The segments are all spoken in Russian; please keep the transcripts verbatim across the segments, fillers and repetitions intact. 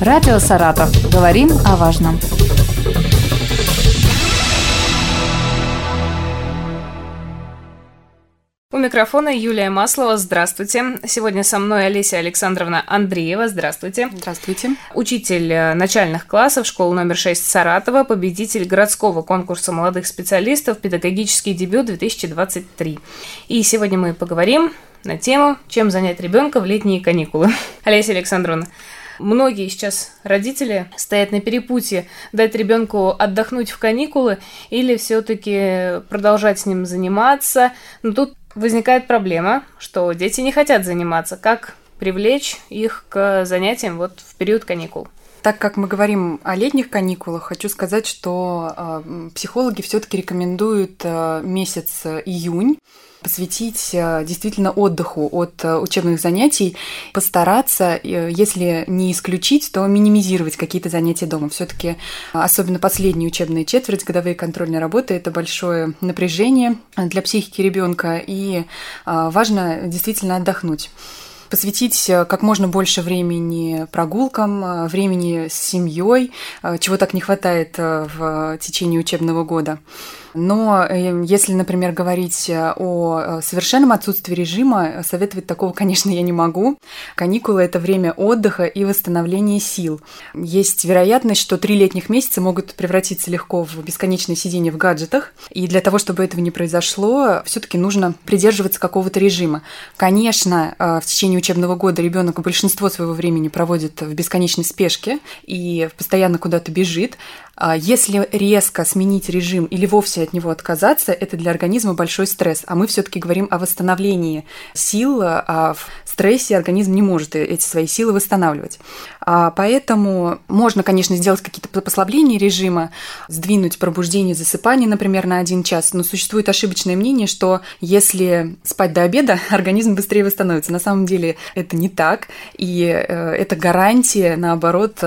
Радио Саратов. Говорим о важном. У микрофона Юлия Маслова. Здравствуйте. Сегодня со мной Олеся Александровна Андреева. Здравствуйте. Здравствуйте. Учитель начальных классов школы номер шесть Саратова, победитель городского конкурса молодых специалистов «Педагогический дебют две тысячи двадцать три». И сегодня мы поговорим на тему «Чем занять ребенка в летние каникулы?». Олеся Александровна, многие сейчас родители стоят на перепутье, дать ребенку отдохнуть в каникулы или все-таки продолжать с ним заниматься. Но тут возникает проблема, что дети не хотят заниматься. Как привлечь их к занятиям вот в период каникул? Так как мы говорим о летних каникулах, хочу сказать, что э, психологи все-таки рекомендуют э, месяц июнь посвятить э, действительно отдыху от э, учебных занятий, постараться, э, если не исключить, то минимизировать какие-то занятия дома. Все-таки, э, особенно последние учебные четверть, годовые контрольные работы, это большое напряжение для психики ребенка, и э, важно действительно отдохнуть. Посвятить как можно больше времени прогулкам, времени с семьей, чего так не хватает в течение учебного года. Но если, например, говорить о совершенном отсутствии режима, советовать такого, конечно, я не могу. Каникулы – это время отдыха и восстановления сил. Есть вероятность, что три летних месяца могут превратиться легко в бесконечное сидение в гаджетах. И для того, чтобы этого не произошло, все-таки нужно придерживаться какого-то режима. Конечно, в течение учебного года ребенок большинство своего времени проводит в бесконечной спешке и постоянно куда-то бежит. Если резко сменить режим или вовсе от него отказаться, это для организма большой стресс. А мы все-таки говорим о восстановлении сил, а в стрессе организм не может эти свои силы восстанавливать. Поэтому можно, конечно, сделать какие-то послабления режима, сдвинуть пробуждение, засыпание, например, на один час. Но существует ошибочное мнение, что если спать до обеда, организм быстрее восстановится. На самом деле это не так. И это гарантия, наоборот,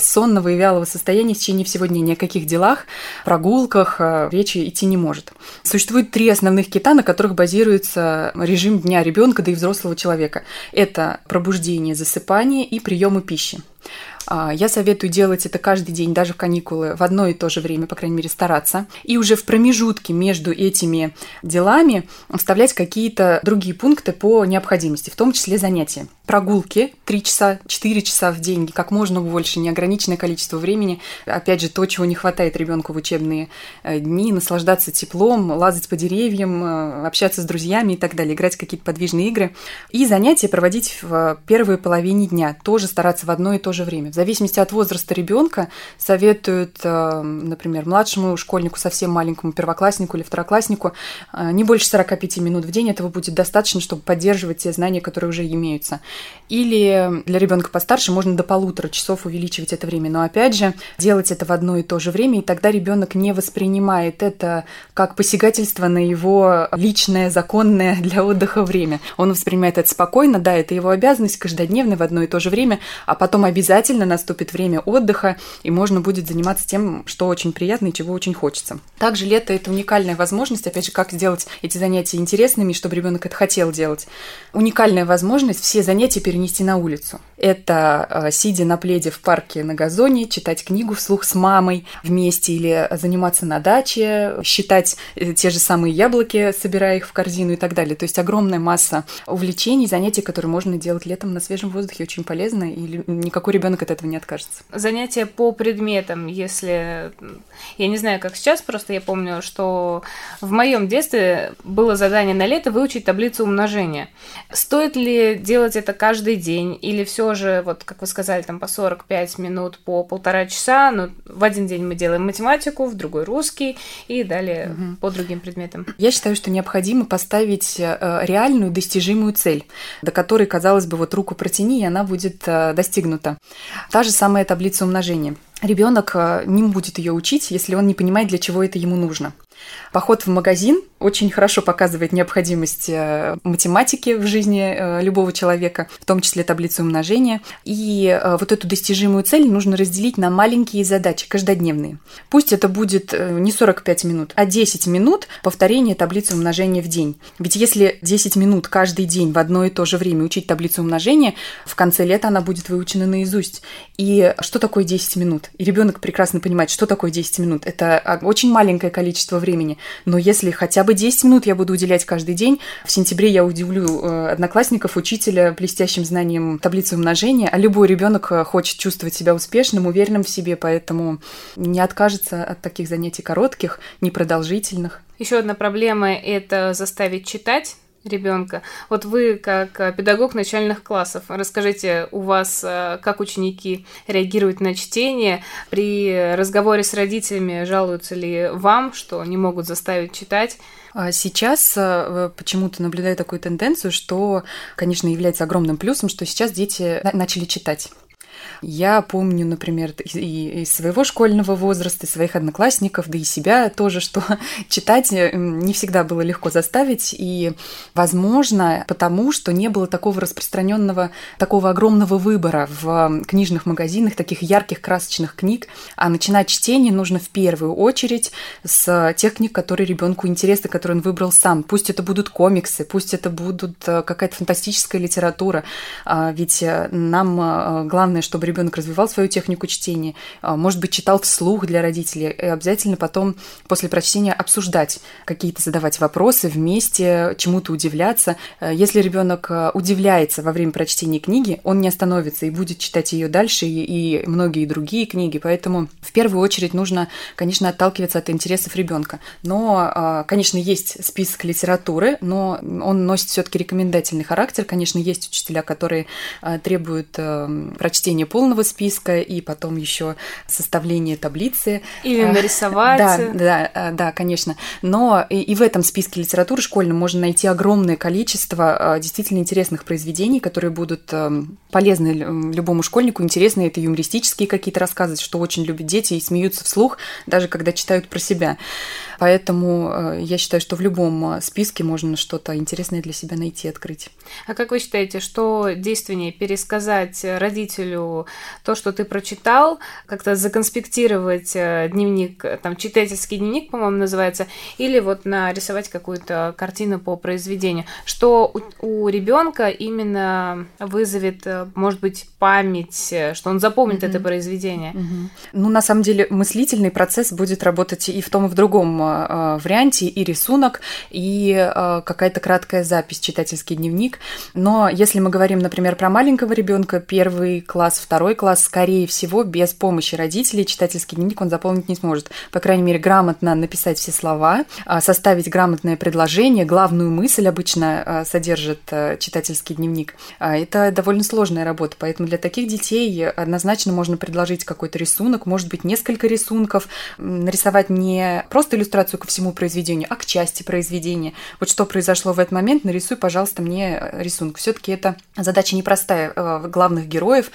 сонного и вялого состояния в течение всего дня. Ни о каких делах, прогулках речи идти не может. Существует три основных кита, на которых базируется режим дня ребенка, да и взрослого человека. Это пробуждение, засыпание и приемы пищи. Я советую делать это каждый день, даже в каникулы, в одно и то же время, по крайней мере, стараться. И уже в промежутке между этими делами вставлять какие-то другие пункты по необходимости, в том числе занятия. Прогулки три часа, четыре часа в день, как можно больше, неограниченное количество времени. Опять же, то, чего не хватает ребенку в учебные дни, наслаждаться теплом, лазать по деревьям, общаться с друзьями и так далее, играть в какие-то подвижные игры. И занятия проводить в первой половине дня, тоже стараться в одно и то же время. В зависимости от возраста ребенка советуют, например, младшему школьнику, совсем маленькому первокласснику или второкласснику, не больше сорок пять минут в день. Этого будет достаточно, чтобы поддерживать те знания, которые уже имеются. Или для ребенка постарше можно до полутора часов увеличивать это время. Но опять же, делать это в одно и то же время, и тогда ребенок не воспринимает это как посягательство на его личное, законное для отдыха время. Он воспринимает это спокойно, да, это его обязанность, каждодневная, в одно и то же время, а потом обязательно наступит время отдыха, и можно будет заниматься тем, что очень приятно и чего очень хочется. Также лето – это уникальная возможность, опять же, как сделать эти занятия интересными, чтобы ребенок это хотел делать. Уникальная возможность все занятия перенести на улицу. Это сидя на пледе в парке на газоне, читать книгу вслух с мамой вместе или заниматься на даче, считать те же самые яблоки, собирая их в корзину и так далее. То есть огромная масса увлечений, занятий, которые можно делать летом на свежем воздухе, очень полезно, и никакой ребенок от этого не откажется. Занятия по предметам, если... Я не знаю, как сейчас, просто я помню, что в моем детстве было задание на лето выучить таблицу умножения. Стоит ли делать это каждый день или все же, вот как вы сказали, там по сорок пять минут, по полтора часа, но в один день мы делаем математику, в другой русский и далее угу. по другим предметам. Я считаю, что необходимо поставить реальную достижимую цель, до которой, казалось бы, вот руку протяни, и она будет достигнута. Та же самая таблица умножения. Ребенок не будет ее учить, если он не понимает, для чего это ему нужно. Поход в магазин очень хорошо показывает необходимость математики в жизни любого человека, в том числе таблицу умножения. И вот эту достижимую цель нужно разделить на маленькие задачи, каждодневные. Пусть это будет не сорок пять минут, а десять минут повторения таблицы умножения в день. Ведь если десять минут каждый день в одно и то же время учить таблицу умножения, в конце лета она будет выучена наизусть. И что такое десять минут? И ребенок прекрасно понимает, что такое десять минут. Это очень маленькое количество времени, но если хотя бы десять минут я буду уделять каждый день. В сентябре я удивлю одноклассников, учителя блестящим знанием таблицы умножения, а любой ребенок хочет чувствовать себя успешным, уверенным в себе, поэтому не откажется от таких занятий коротких, непродолжительных. Еще одна проблема – это заставить читать ребенка. Вот вы, как педагог начальных классов, расскажите, у вас как ученики реагируют на чтение? При разговоре с родителями жалуются ли вам, что не могут заставить читать? Сейчас почему-то наблюдаю такую тенденцию, что, конечно, является огромным плюсом, что сейчас дети начали читать. Я помню, например, и из своего школьного возраста, и своих одноклассников, да и себя тоже, что читать не всегда было легко заставить, и, возможно, потому что не было такого распространенного, такого огромного выбора в книжных магазинах, таких ярких, красочных книг, а начинать чтение нужно в первую очередь с тех книг, которые ребенку интересны, которые он выбрал сам. Пусть это будут комиксы, пусть это будут какая-то фантастическая литература, ведь нам главное, чтобы ребенок развивал свою технику чтения, может быть, читал вслух для родителей, и обязательно потом после прочтения обсуждать какие-то, задавать вопросы вместе, чему-то удивляться. Если ребенок удивляется во время прочтения книги, он не остановится и будет читать ее дальше, и, и многие другие книги, поэтому в первую очередь нужно, конечно, отталкиваться от интересов ребенка. Но, конечно, есть список литературы, но он носит все-таки рекомендательный характер. Конечно, есть учителя, которые требуют прочтения полного списка и потом еще составление таблицы. Или нарисовать. Да, да, да, конечно. Но и, и в этом списке литературы школьной можно найти огромное количество действительно интересных произведений, которые будут полезны любому школьнику, интересны. Это юмористические какие-то рассказы, что очень любят дети и смеются вслух, даже когда читают про себя. Поэтому я считаю, что в любом списке можно что-то интересное для себя найти, открыть. А как вы считаете, что действеннее, пересказать родителю то, что ты прочитал, как-то законспектировать дневник, там, читательский дневник, по-моему, называется, или вот нарисовать какую-то картину по произведению? Что у, у ребенка именно вызовет, может быть, память, что он запомнит mm-hmm. это произведение? Mm-hmm. Ну, на самом деле, мыслительный процесс будет работать и в том, и в другом э, варианте, и рисунок, и э, какая-то краткая запись, читательский дневник. Но если мы говорим, например, про маленького ребенка, первый класс, второй класс, скорее всего, без помощи родителей читательский дневник он заполнить не сможет. По крайней мере, грамотно написать все слова, составить грамотное предложение, главную мысль обычно содержит читательский дневник. Это довольно сложная работа, поэтому для таких детей однозначно можно предложить какой-то рисунок, может быть, несколько рисунков, нарисовать не просто иллюстрацию ко всему произведению, а к части произведения. Вот что произошло в этот момент, нарисуй, пожалуйста, мне рисунок. Все-таки это задача непростая главных героев,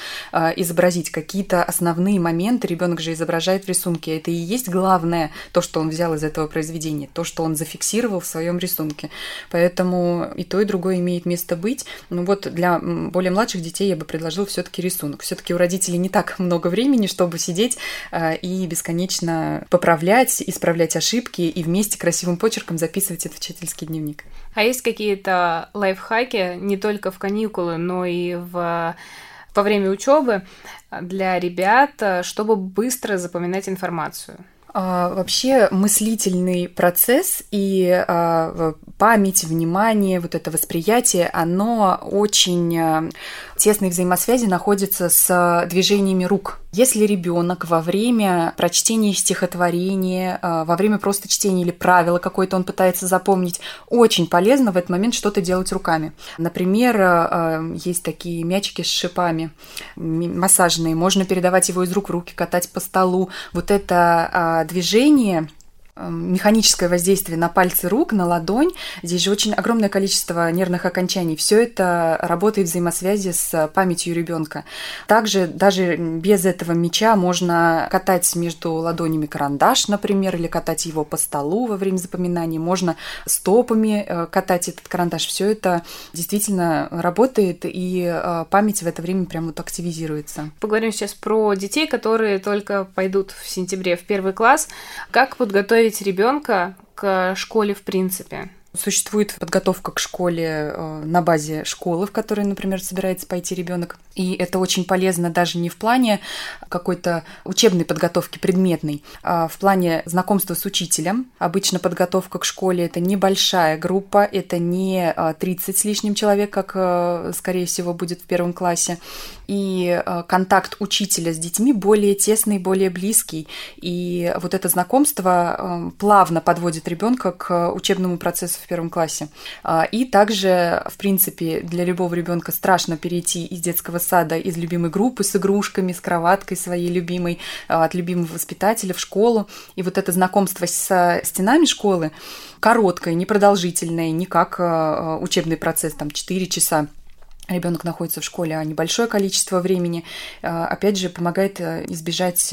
изобразить какие-то основные моменты. Ребенок же изображает в рисунке. Это и есть главное, то, что он взял из этого произведения, то, что он зафиксировал в своем рисунке. Поэтому и то, и другое имеет место быть. Ну вот для более младших детей я бы предложила все-таки рисунок. Все-таки у родителей не так много времени, чтобы сидеть и бесконечно поправлять, исправлять ошибки и вместе красивым почерком записывать это в читательский дневник. А есть какие-то лайфхаки не только в каникулы, но и в... во время учебы для ребят, чтобы быстро запоминать информацию? Вообще мыслительный процесс и память, внимание, вот это восприятие, оно очень тесной взаимосвязи находится с движениями рук. Если ребенок во время прочтения стихотворения, во время просто чтения или правила какое-то он пытается запомнить, очень полезно в этот момент что-то делать руками. Например, есть такие мячики с шипами массажные, можно передавать его из рук в руки, катать по столу. Вот это движение механическое воздействие на пальцы рук, на ладонь. Здесь же очень огромное количество нервных окончаний. Все это работает в взаимосвязи с памятью ребенка. Также даже без этого мяча можно катать между ладонями карандаш, например, или катать его по столу во время запоминания. Можно стопами катать этот карандаш. Все это действительно работает, и память в это время прям вот активизируется. Поговорим сейчас про детей, которые только пойдут в сентябре в первый класс. Как подготовить ребенка к школе в принципе? Существует подготовка к школе на базе школы, в которой, например, собирается пойти ребенок. И это очень полезно даже не в плане какой-то учебной подготовки, предметной, а в плане знакомства с учителем. Обычно подготовка к школе – это небольшая группа, это не тридцать с лишним человек, как, скорее всего, будет в первом классе. И контакт учителя с детьми более тесный, более близкий. И вот это знакомство плавно подводит ребенка к учебному процессу в первом классе. И также, в принципе, для любого ребенка страшно перейти из детского сада, из любимой группы с игрушками, с кроваткой своей любимой, от любимого воспитателя в школу. И вот это знакомство со стенами школы короткое, непродолжительное, не как учебный процесс, там, четыре часа. Ребенок находится в школе, а небольшое количество времени, опять же, помогает избежать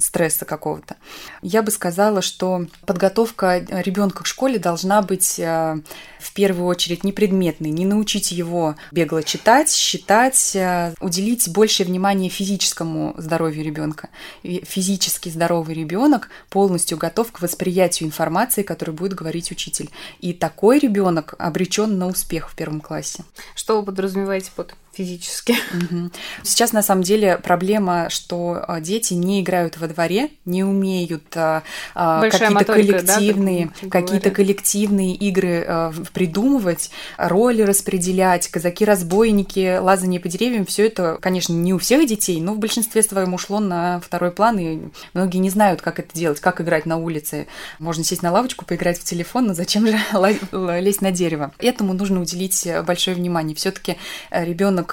стресса какого-то. Я бы сказала, что подготовка ребенка к школе должна быть в первую очередь не предметной, не научить его бегло читать, считать, уделить больше внимания физическому здоровью ребенка. Физически здоровый ребенок полностью готов к восприятию информации, которую будет говорить учитель. И такой ребенок обречен на успех в первом классе. Что вы подразумеваете под физически? Угу. Сейчас, на самом деле, проблема, что дети не играют во дворе, не умеют а, какие-то, моторика, коллективные, да, какие-то коллективные игры а, придумывать, роли распределять, казаки-разбойники, лазание по деревьям. Все это, конечно, не у всех детей, но в большинстве своем ушло на второй план, и многие не знают, как это делать, как играть на улице. Можно сесть на лавочку, поиграть в телефон, но зачем же лезть на дерево? Этому нужно уделить большое внимание. Все-таки ребенок,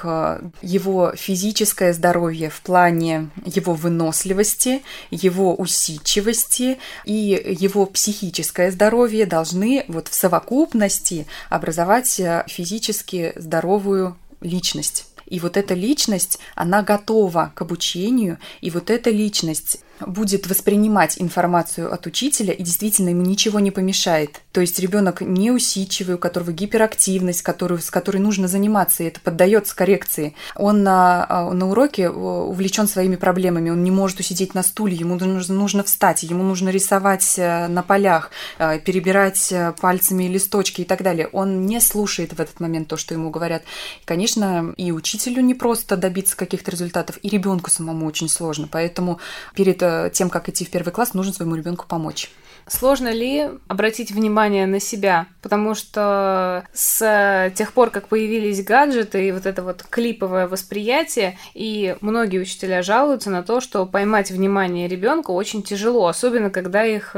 его физическое здоровье в плане его выносливости, его усидчивости и его психическое здоровье должны вот в совокупности образовать физически здоровую личность. И вот эта личность, она готова к обучению, и вот эта личность будет воспринимать информацию от учителя, и действительно ему ничего не помешает. То есть ребенок неусидчивый, у которого гиперактивность, которую, с которой нужно заниматься, и это поддается коррекции. Он на, на уроке увлечен своими проблемами, он не может усидеть на стуле, ему нужно, нужно встать, ему нужно рисовать на полях, перебирать пальцами листочки и так далее. Он не слушает в этот момент то, что ему говорят. Конечно, и учителю непросто добиться каких-то результатов, и ребенку самому очень сложно. Поэтому перед тем, как идти в первый класс, нужно своему ребенку помочь. Сложно ли обратить внимание на себя? Потому что с тех пор, как появились гаджеты и вот это вот клиповое восприятие, и многие учителя жалуются на то, что поймать внимание ребенка очень тяжело, особенно когда их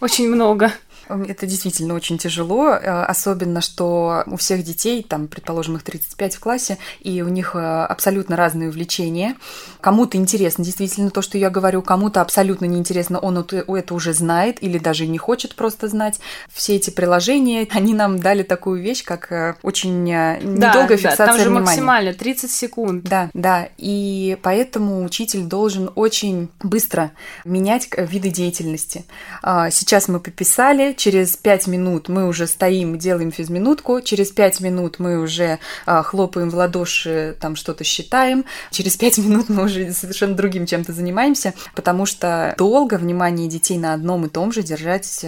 очень много. Это действительно очень тяжело, особенно, что у всех детей, там, предположим, их тридцать пять в классе, и у них абсолютно разные увлечения. Кому-то интересно действительно то, что я говорю, кому-то абсолютно неинтересно, он это уже знает или даже не хочет просто знать. Все эти приложения, они нам дали такую вещь, как очень недолгая да, фиксация внимания. Да, там же внимания. Максимально тридцать секунд. Да, да, и поэтому учитель должен очень быстро менять виды деятельности. Сейчас мы пописали, через пять минут мы уже стоим, делаем физминутку, через пять минут мы уже а, хлопаем в ладоши, там что-то считаем, через пять минут мы уже совершенно другим чем-то занимаемся, потому что долго внимание детей на одном и том же держать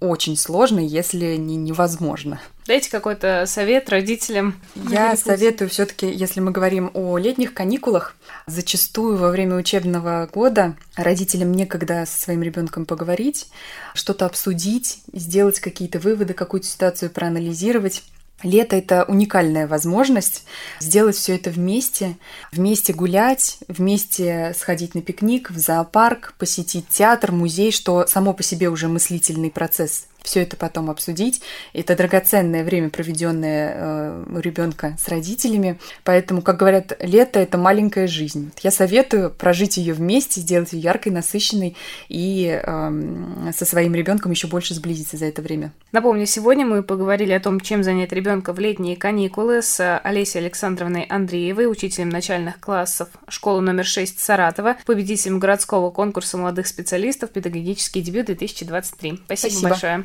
очень сложно, если не невозможно. Дайте какой-то совет родителям. Я советую все-таки, если мы говорим о летних каникулах, зачастую во время учебного года родителям некогда со своим ребенком поговорить, что-то обсудить, сделать какие-то выводы, какую-то ситуацию проанализировать. Лето – это уникальная возможность сделать все это вместе, вместе гулять, вместе сходить на пикник, в зоопарк, посетить театр, музей, что само по себе уже мыслительный процесс. все это потом обсудить. Это драгоценное время, проведенное у ребенка с родителями. Поэтому, как говорят, лето — это маленькая жизнь. Я советую прожить ее вместе, сделать ее яркой, насыщенной и э, со своим ребенком еще больше сблизиться за это время. Напомню, сегодня мы поговорили о том, чем занять ребенка в летние каникулы с Олесей Александровной Андреевой, учителем начальных классов школы номер шесть Саратова, победителем городского конкурса молодых специалистов «Педагогический дебют две тысячи двадцать три». Спасибо, Спасибо. большое.